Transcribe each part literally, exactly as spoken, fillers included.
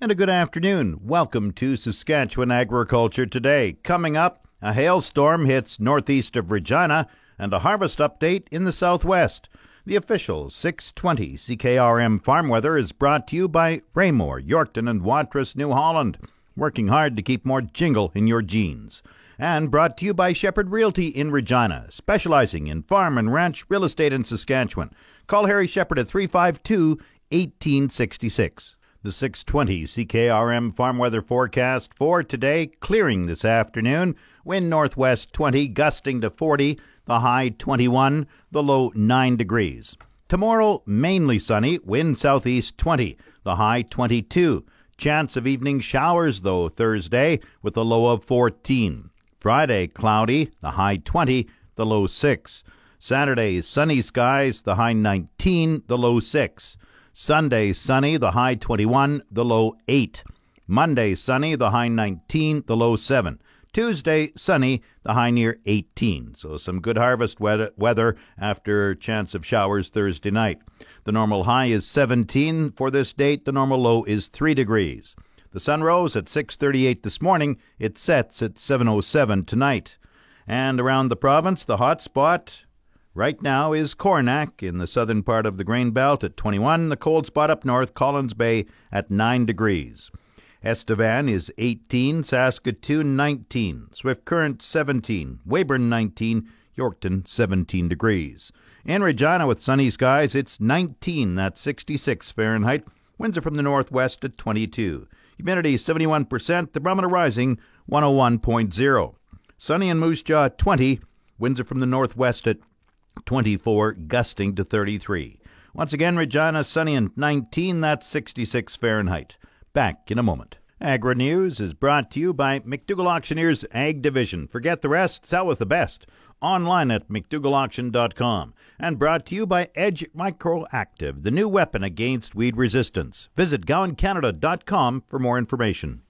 And a good afternoon. Welcome to Saskatchewan Agriculture Today. Coming up, a hailstorm hits northeast of Regina and a harvest update in the southwest. The official six twenty C K R M farm weather is brought to you by Raymore, Yorkton, and Watrous, New Holland, working hard to keep more jingle in your jeans. And brought to you by Shepherd Realty in Regina, specializing in farm and ranch real estate in Saskatchewan. Call Harry Shepherd at three five two, one eight six six. The six twenty C K R M farm weather forecast for today, clearing this afternoon, wind northwest twenty, gusting to forty, the high twenty-one, the low nine degrees. Tomorrow, mainly sunny, wind southeast twenty, the high twenty-two. Chance of evening showers, though, Thursday, with a low of fourteen. Friday, cloudy, the high twenty, the low six. Saturday, sunny skies, the high nineteen, the low six. Sunday, sunny, the high twenty-one, the low eight. Monday, sunny, the high nineteen, the low seven. Tuesday, sunny, the high near eighteen. So some good harvest weather after chance of showers Thursday night. The normal high is seventeen for this date. The normal low is three degrees. The sun rose at six thirty-eight this morning. It sets at seven oh seven tonight. And around the province, the hot spot right now is Cornac in the southern part of the grain belt at twenty-one. The cold spot up north, Collins Bay at nine degrees. Estevan is eighteen, Saskatoon nineteen, Swift Current seventeen, Weyburn nineteen, Yorkton seventeen degrees. In Regina with sunny skies, it's nineteen, that's sixty-six Fahrenheit. Winds are from the northwest at twenty-two. Humidity seventy-one percent, the barometer rising one oh one point oh. Sunny in Moose Jaw twenty, winds are from the northwest at twenty-four, gusting to thirty-three. Once again, Regina sunny and nineteen, that's sixty-six Fahrenheit. Back in a moment. Agri News is brought to you by McDougall Auctioneers Ag Division. Forget the rest, sell with the best. Online at McDougall Auction dot com. And brought to you by Edge MicroActive, the new weapon against weed resistance. Visit Gowan Canada dot com for more information.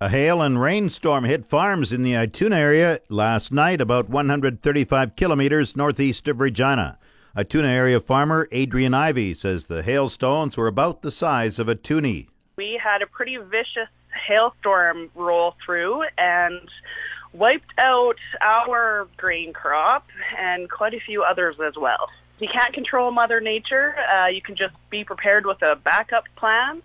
A hail and rainstorm hit farms in the Ituna area last night, about one hundred thirty-five kilometers northeast of Regina. Ituna area farmer Adrian Ivey says the hailstones were about the size of a toonie. We had a pretty vicious hailstorm roll through and wiped out our grain crop and quite a few others as well. You can't control Mother Nature. Uh, you can just be prepared with a backup plan,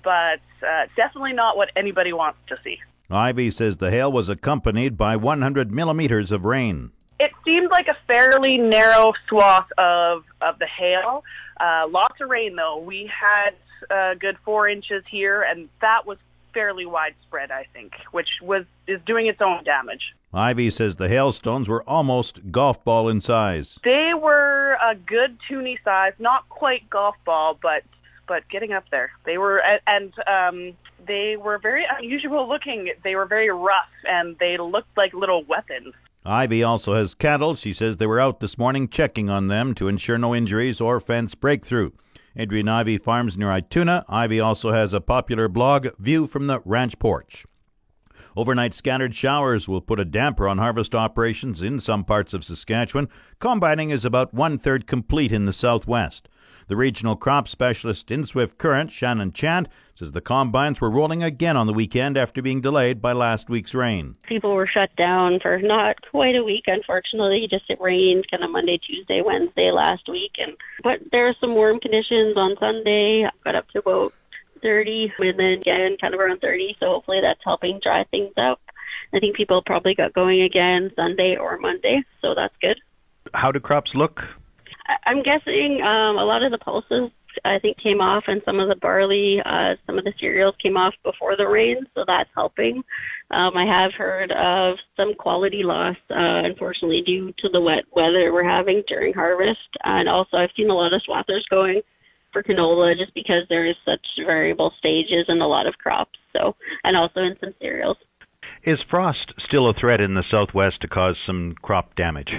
but uh, definitely not what anybody wants to see. Ivy says the hail was accompanied by one hundred millimeters of rain. It seemed like a fairly narrow swath of, of the hail. Uh, lots of rain, though. We had a good four inches here, and that was fairly widespread, I think, which was is doing its own damage. Ivy says the hailstones were almost golf ball in size. They were a good toonie size, not quite golf ball, but but getting up there. They were, and um, they were very unusual looking. They were very rough, and they looked like little weapons. Ivy also has cattle. She says they were out this morning checking on them to ensure no injuries or fence breakthrough. Adrian Ivey farms near Ituna. Ivy also has a popular blog, View from the Ranch Porch. Overnight scattered showers will put a damper on harvest operations in some parts of Saskatchewan. Combining is about one-third complete in the southwest. The regional crop specialist in Swift Current, Shannon Chant, says the combines were rolling again on the weekend after being delayed by last week's rain. People were shut down for not quite a week, unfortunately. Just it rained kind of Monday, Tuesday, Wednesday last week. And But there were some warm conditions on Sunday. Got up to about thirty and then again kind of around thirty, so hopefully that's helping dry things up. I think people probably got going again Sunday or Monday, so that's good. How do crops look? I'm guessing um, a lot of the pulses, I think, came off, and some of the barley, uh, some of the cereals came off before the rain, so that's helping. Um, I have heard of some quality loss, uh, unfortunately, due to the wet weather we're having during harvest. And also I've seen a lot of swathers going for canola just because there is such variable stages in a lot of crops, so, and also in some cereals. Is frost still a threat in the Southwest to cause some crop damage?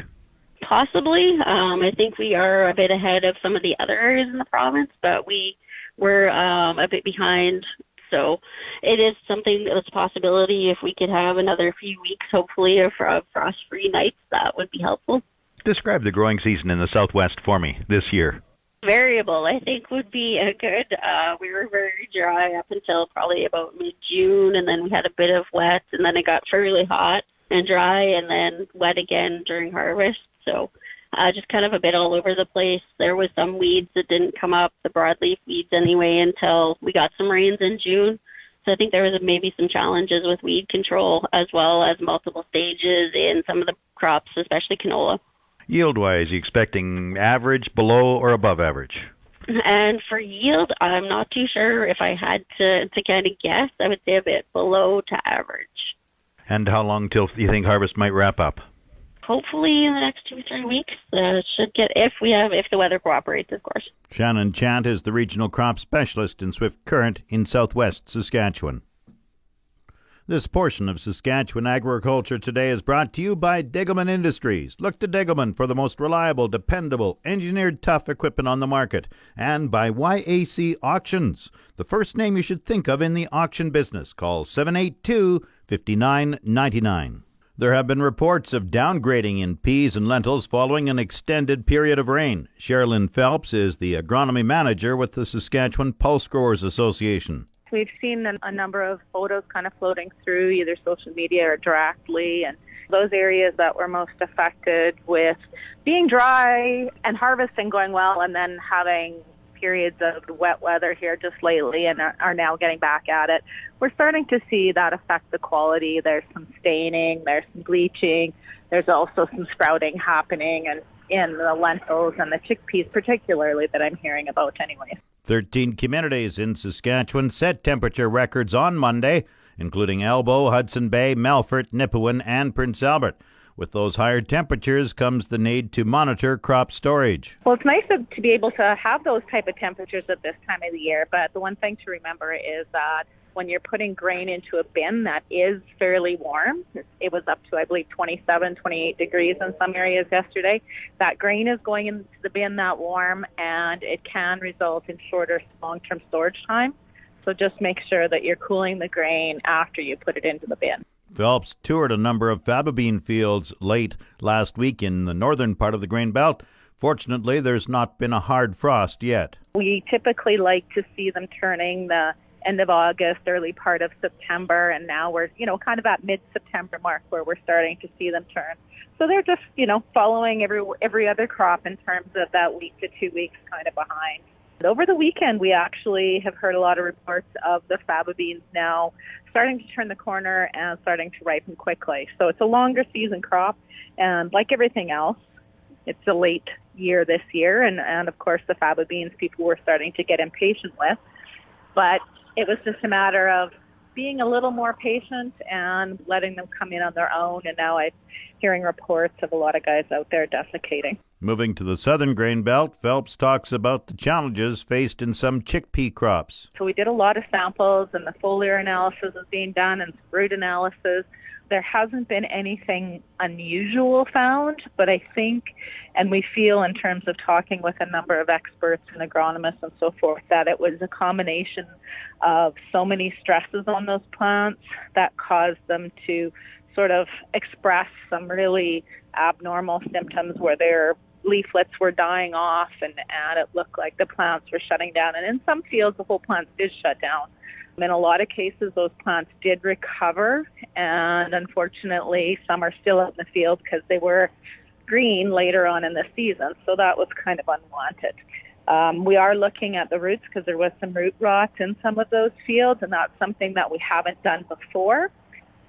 Possibly. Um, I think we are a bit ahead of some of the other areas in the province, but we were um, a bit behind. So it is something that's a possibility. If we could have another few weeks, hopefully, of frost-free nights, that would be helpful. Describe the growing season in the Southwest for me this year. Variable, I think, would be a good, uh, we were very dry up until probably about mid-June, and then we had a bit of wet, and then it got fairly hot and dry, and then wet again during harvest. So uh, just kind of a bit all over the place. There was some weeds that didn't come up, the broadleaf weeds anyway, until we got some rains in June. So I think there was maybe some challenges with weed control, as well as multiple stages in some of the crops, especially canola. Yield-wise, are you expecting average, below, or above average? And for yield, I'm not too sure. If I had to, to kind of guess, I would say a bit below to average. And how long till you think harvest might wrap up? Hopefully in the next two or three weeks. Uh, should get if we have if the weather cooperates, of course. Shannon Chant is the regional crop specialist in Swift Current in Southwest Saskatchewan. This portion of Saskatchewan Agriculture Today is brought to you by Degelman Industries. Look to Degelman for the most reliable, dependable, engineered tough equipment on the market. And by Y A C Auctions, the first name you should think of in the auction business. Call seven eight two, five nine nine nine. There have been reports of downgrading in peas and lentils following an extended period of rain. Sherilyn Phelps is the agronomy manager with the Saskatchewan Pulse Growers Association. We've seen a number of photos kind of floating through either social media or directly, and those areas that were most affected with being dry and harvesting going well and then having periods of wet weather here just lately and are now getting back at it. We're starting to see that affect the quality. There's some staining, there's some bleaching, there's also some sprouting happening and in the lentils and the chickpeas particularly that I'm hearing about anyway. thirteen communities in Saskatchewan set temperature records on Monday, including Elbow, Hudson Bay, Melfort, Nipawin, and Prince Albert. With those higher temperatures comes the need to monitor crop storage. Well, it's nice to be able to have those type of temperatures at this time of the year, but the one thing to remember is that when you're putting grain into a bin that is fairly warm, it was up to, I believe, twenty-seven, twenty-eight degrees in some areas yesterday, that grain is going into the bin that warm and it can result in shorter long-term storage time. So just make sure that you're cooling the grain after you put it into the bin. Phelps toured a number of faba bean fields late last week in the northern part of the grain belt. Fortunately, there's not been a hard frost yet. We typically like to see them turning the end of August, early part of September, and now we're, you know, kind of at mid-September mark where we're starting to see them turn. So they're just, you know, following every every other crop in terms of that week to two weeks kind of behind. But over the weekend, we actually have heard a lot of reports of the faba beans now starting to turn the corner and starting to ripen quickly. So it's a longer season crop, and like everything else, it's a late year this year, and, and of course the faba beans people were starting to get impatient with. But it was just a matter of being a little more patient and letting them come in on their own, and now I'm hearing reports of a lot of guys out there desiccating. Moving to the southern grain belt, Phelps talks about the challenges faced in some chickpea crops. So we did a lot of samples, and the foliar analysis is being done and root analysis. There hasn't been anything unusual found, but I think, and we feel in terms of talking with a number of experts and agronomists and so forth, that it was a combination of so many stresses on those plants that caused them to sort of express some really abnormal symptoms where their leaflets were dying off and, and it looked like the plants were shutting down. And in some fields, the whole plant did shut down. In a lot of cases, those plants did recover, and unfortunately, some are still out in the field because they were green later on in the season, so that was kind of unwanted. Um, we are looking at the roots because there was some root rot in some of those fields, and that's something that we haven't done before,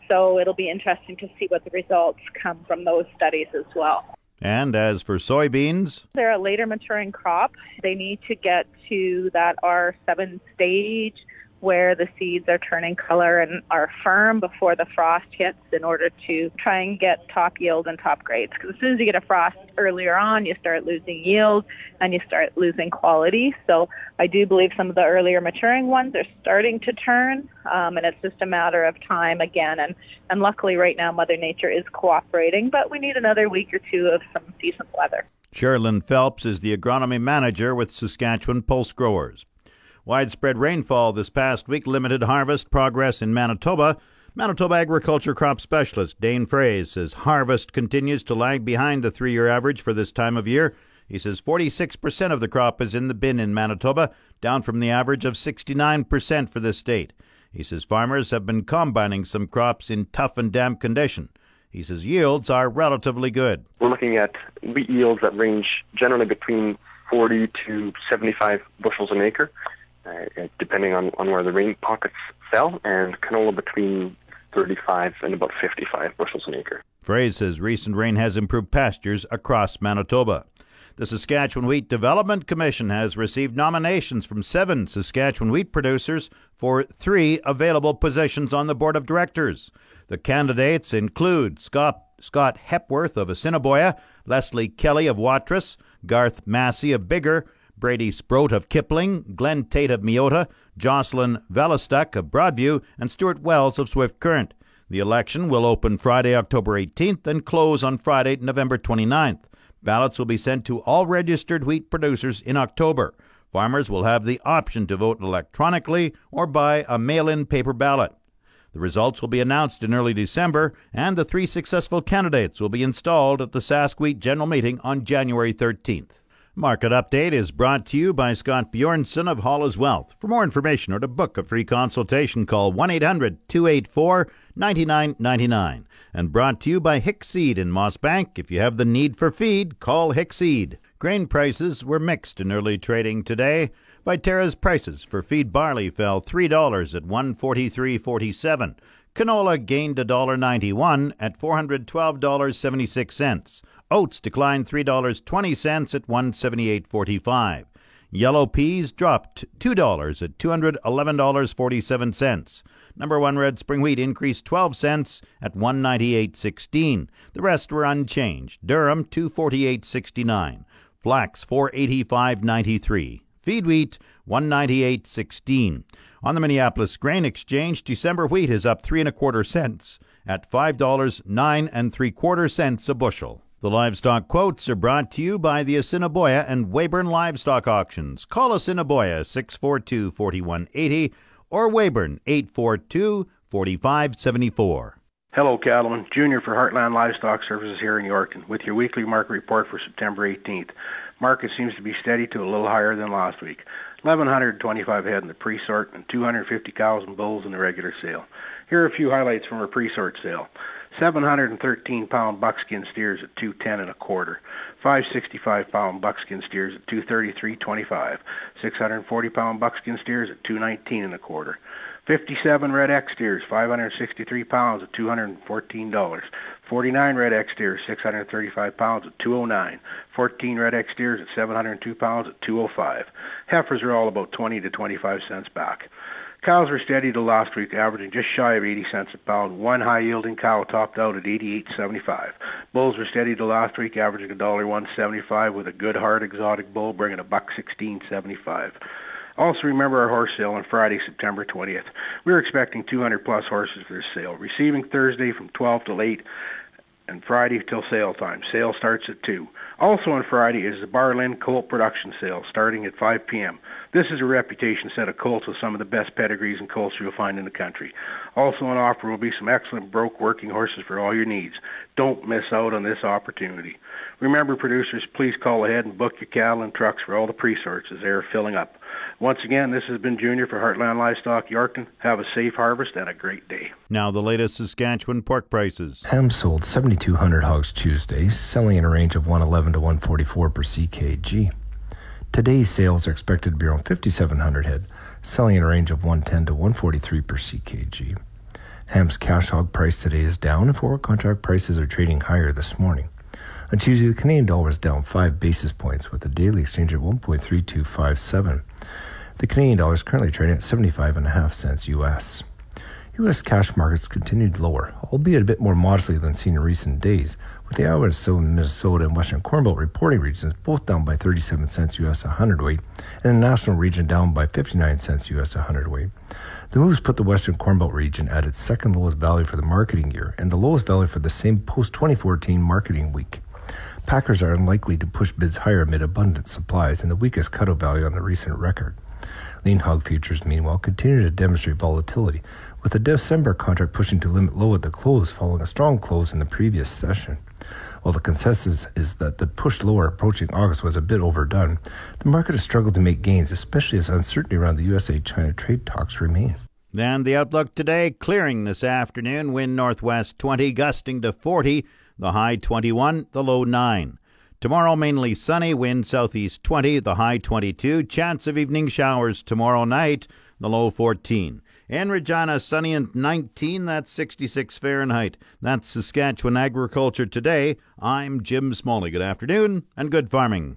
so it'll be interesting to see what the results come from those studies as well. And as for soybeans? They're a later maturing crop. They need to get to that R seven stage where the seeds are turning color and are firm before the frost hits in order to try and get top yield and top grades. Because as soon as you get a frost earlier on, you start losing yield and you start losing quality. So I do believe some of the earlier maturing ones are starting to turn, um, and it's just a matter of time again. And, and luckily right now Mother Nature is cooperating, but we need another week or two of some decent weather. Sherilyn Phelps is the agronomy manager with Saskatchewan Pulse Growers. Widespread rainfall this past week limited harvest progress in Manitoba. Manitoba agriculture crop specialist Dane Fraze says harvest continues to lag behind the three-year average for this time of year. He says forty-six percent of the crop is in the bin in Manitoba, down from the average of sixty-nine percent for the state. He says farmers have been combining some crops in tough and damp condition. He says yields are relatively good. We're looking at wheat yields that range generally between forty to seventy-five bushels an acre, uh, depending on, on where the rain pockets fell, and canola between thirty-five and about fifty-five bushels an acre. Fraze says recent rain has improved pastures across Manitoba. The Saskatchewan Wheat Development Commission has received nominations from seven Saskatchewan wheat producers for three available positions on the board of directors. The candidates include Scott, Scott Hepworth of Assiniboia, Leslie Kelly of Watrous, Garth Massey of Biggar, Brady Sproat of Kipling, Glenn Tate of Meota, Jocelyn Valistuck of Broadview, and Stuart Wells of Swift Current. The election will open Friday, October eighteenth, and close on Friday, November twenty-ninth. Ballots will be sent to all registered wheat producers in October. Farmers will have the option to vote electronically or by a mail-in paper ballot. The results will be announced in early December, and the three successful candidates will be installed at the Sask Wheat General Meeting on January thirteenth. Market Update is brought to you by Scott Bjornson of Hall's Wealth. For more information or to book a free consultation, call one eight hundred two eight four nine nine nine nine. And brought to you by Hickseed in Moss Bank. If you have the need for feed, call Hickseed. Grain prices were mixed in early trading today. Viterra's prices for feed barley fell three dollars at one forty-three forty-seven. Canola gained one dollar ninety-one at four twelve seventy-six. Oats declined three dollars twenty at one seventy-eight forty-five. Yellow peas dropped two dollars at two eleven forty-seven. Number one red spring wheat increased twelve cents at one ninety-eight sixteen. The rest were unchanged. Durham two forty-eight sixty-nine. Flax four eighty-five ninety-three. Feed wheat one ninety-eight sixteen. On the Minneapolis Grain Exchange, December wheat is up three and a quarter cents at five dollars nine and three quarter cents a bushel. The livestock quotes are brought to you by the Assiniboia and Weyburn Livestock Auctions. Call Assiniboia six four two, four one eight zero or Weyburn eight four two, four five seven four. Hello, cattlemen. Junior for Heartland Livestock Services here in Yorkton with your weekly market report for September eighteenth. Market seems to be steady to a little higher than last week. eleven twenty-five head in the pre-sort and two hundred fifty cows and bulls in the regular sale. Here are a few highlights from our pre-sort sale. seven thirteen pound buckskin steers at two ten and a quarter, five sixty-five pound buckskin steers at two thirty-three twenty-five, six forty pound buckskin steers at two nineteen and a quarter, fifty-seven red X steers, five sixty-three pounds at two hundred fourteen dollars, forty-nine red X steers, six thirty-five pounds at two oh nine, fourteen red X steers at seven oh two pounds at two oh five. Heifers are all about twenty to twenty-five cents back. Cows were steady to last week, averaging just shy of eighty cents a pound. One high-yielding cow topped out at eighty-eight seventy-five. Bulls were steady to last week, averaging one dollar one seventy-five with a good hard exotic bull bringing a buck sixteen seventy-five. Also remember our horse sale on Friday, September twentieth. We were expecting two hundred plus horses for this sale, receiving Thursday from twelve till eight and Friday till sale time. Sale starts at two. Also on Friday is the Barlin Colt Production Sale starting at five p.m. This is a reputation set of colts with some of the best pedigrees and colts you'll find in the country. Also on offer will be some excellent broke working horses for all your needs. Don't miss out on this opportunity. Remember, producers, please call ahead and book your cattle and trucks for all the pre-sorts as they are filling up. Once again, this has been Junior for Heartland Livestock, Yorkton. Have a safe harvest and a great day. Now the latest Saskatchewan pork prices. Ham sold seventy-two hundred hogs Tuesday, selling in a range of one eleven to one forty-four per C K G. Today's sales are expected to be around fifty-seven hundred head, selling in a range of one ten to one forty-three per C K G. Ham's cash hog price today is down, and forward contract prices are trading higher this morning. On Tuesday, the Canadian dollar was down five basis points with a daily exchange at one point three two five seven. The Canadian dollar is currently trading at seventy-five and a half cents U S. U S cash markets continued lower, albeit a bit more modestly than seen in recent days, with the Iowa, Southern Minnesota, and Western Corn Belt reporting regions both down by thirty-seven cents U S a hundredweight, and the national region down by fifty-nine cents U S a hundredweight. The moves put the Western Corn Belt region at its second lowest value for the marketing year, and the lowest value for the same post twenty fourteen marketing week. Packers are unlikely to push bids higher amid abundant supplies and the weakest cutout value on the recent record. Lean hog futures, meanwhile, continue to demonstrate volatility, with the December contract pushing to limit low at the close following a strong close in the previous session. While the consensus is that the push lower approaching August was a bit overdone, the market has struggled to make gains, especially as uncertainty around the U S A China trade talks remain. And the outlook today, clearing this afternoon, wind northwest twenty, gusting to forty, the high twenty-one, the low nine. Tomorrow, mainly sunny, wind southeast twenty, the high twenty-two. Chance of evening showers tomorrow night, the low fourteen. In Regina, sunny and nineteen, that's sixty-six Fahrenheit. That's Saskatchewan Agriculture Today. I'm Jim Smalley. Good afternoon and good farming.